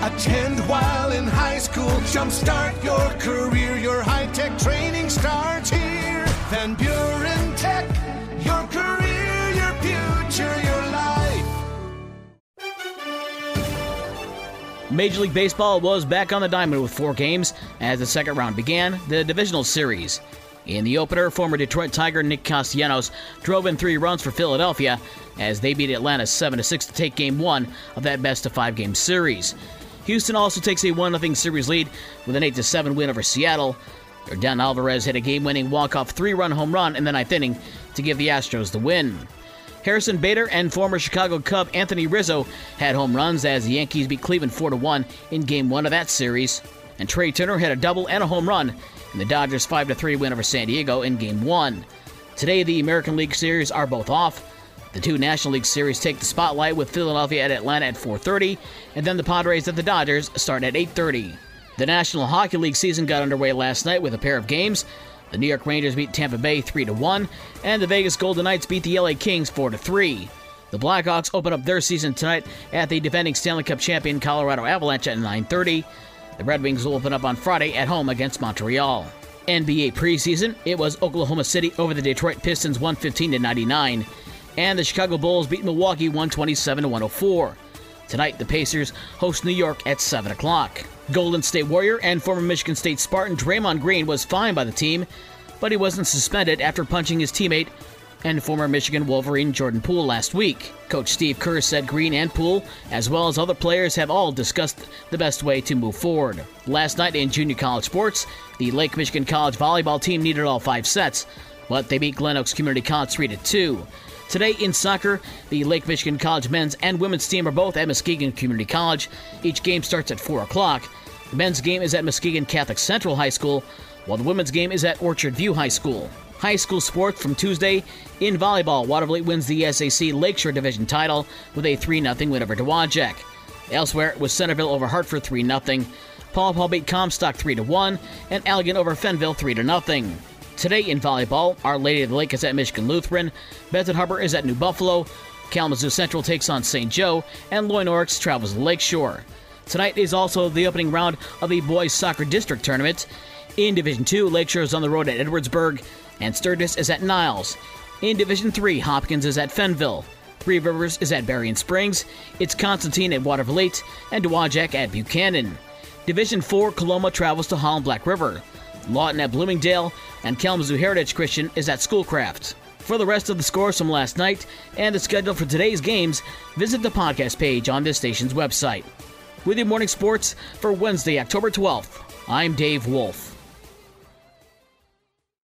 Attend while in high school. Jumpstart your career. Your high-tech training starts here. Van Buren Tech. Your career, your future, your life. Major League Baseball was back on the diamond with 4 games as the second round began the divisional series. In the opener, former Detroit Tiger Nick Castellanos drove in 3 runs for Philadelphia as they beat Atlanta 7-6 to take Game 1 of that best-of-5 game series. Houston also takes a 1-0 series lead with an 8-7 win over Seattle. Yordan Alvarez hit a game-winning walk-off 3-run home run in the 9th inning to give the Astros the win. Harrison Bader and former Chicago Cub Anthony Rizzo had home runs as the Yankees beat Cleveland 4-1 in Game 1 of that series. And Trey Turner hit a double and a home run in the Dodgers' 5-3 win over San Diego in Game 1. Today, the American League Series are both off. The 2 National League Series take the spotlight with Philadelphia at Atlanta at 4:30, and then the Padres at the Dodgers start at 8:30. The National Hockey League season got underway last night with a pair of games. The New York Rangers beat Tampa Bay 3-1, and the Vegas Golden Knights beat the LA Kings 4-3. The Blackhawks open up their season tonight at the defending Stanley Cup champion Colorado Avalanche at 9:30. The Red Wings will open up on Friday at home against Montreal. NBA preseason, it was Oklahoma City over the Detroit Pistons 115-99, and the Chicago Bulls beat Milwaukee 127-104. Tonight, the Pacers host New York at 7 o'clock. Golden State Warrior and former Michigan State Spartan Draymond Green was fined by the team, but he wasn't suspended after punching his teammate and former Michigan Wolverine Jordan Poole last week. Coach Steve Kerr said Green and Poole, as well as other players, have all discussed the best way to move forward. Last night in junior college sports, the Lake Michigan College volleyball team needed all 5 sets, but they beat Glen Oaks Community College 3-2. Today in soccer, the Lake Michigan College men's and women's team are both at Muskegon Community College. Each game starts at 4 o'clock. The men's game is at Muskegon Catholic Central High School, while the women's game is at Orchard View High School. High school sports from Tuesday. In volleyball, Waterville wins the SAC Lakeshore Division title with a 3-0 win over Dowagiac. Elsewhere, it was Centerville over Hartford 3-0. Paw Paw beat Comstock 3-1, and Allegan over Fenville 3-0. Today in volleyball, Our Lady of the Lake is at Michigan Lutheran. Benton Harbor is at New Buffalo. Kalamazoo Central takes on St. Joe, and Loy Norrix travels to Lakeshore. Tonight is also the opening round of the boys' soccer district tournament. In Division 2, Lakeshore is on the road at Edwardsburg, and Sturgis is at Niles. In Division 3, Hopkins is at Fenville. Three Rivers is at Berrien Springs. It's Constantine at Waterville, and Dowagiac at Buchanan. Division 4, Coloma travels to Holland Black River. Lawton at Bloomingdale, and Kalamazoo Heritage Christian is at Schoolcraft. For the rest of the scores from last night and the schedule for today's games, visit the podcast page on this station's website. With your morning sports for Wednesday, October 12th, I'm Dave Wolf.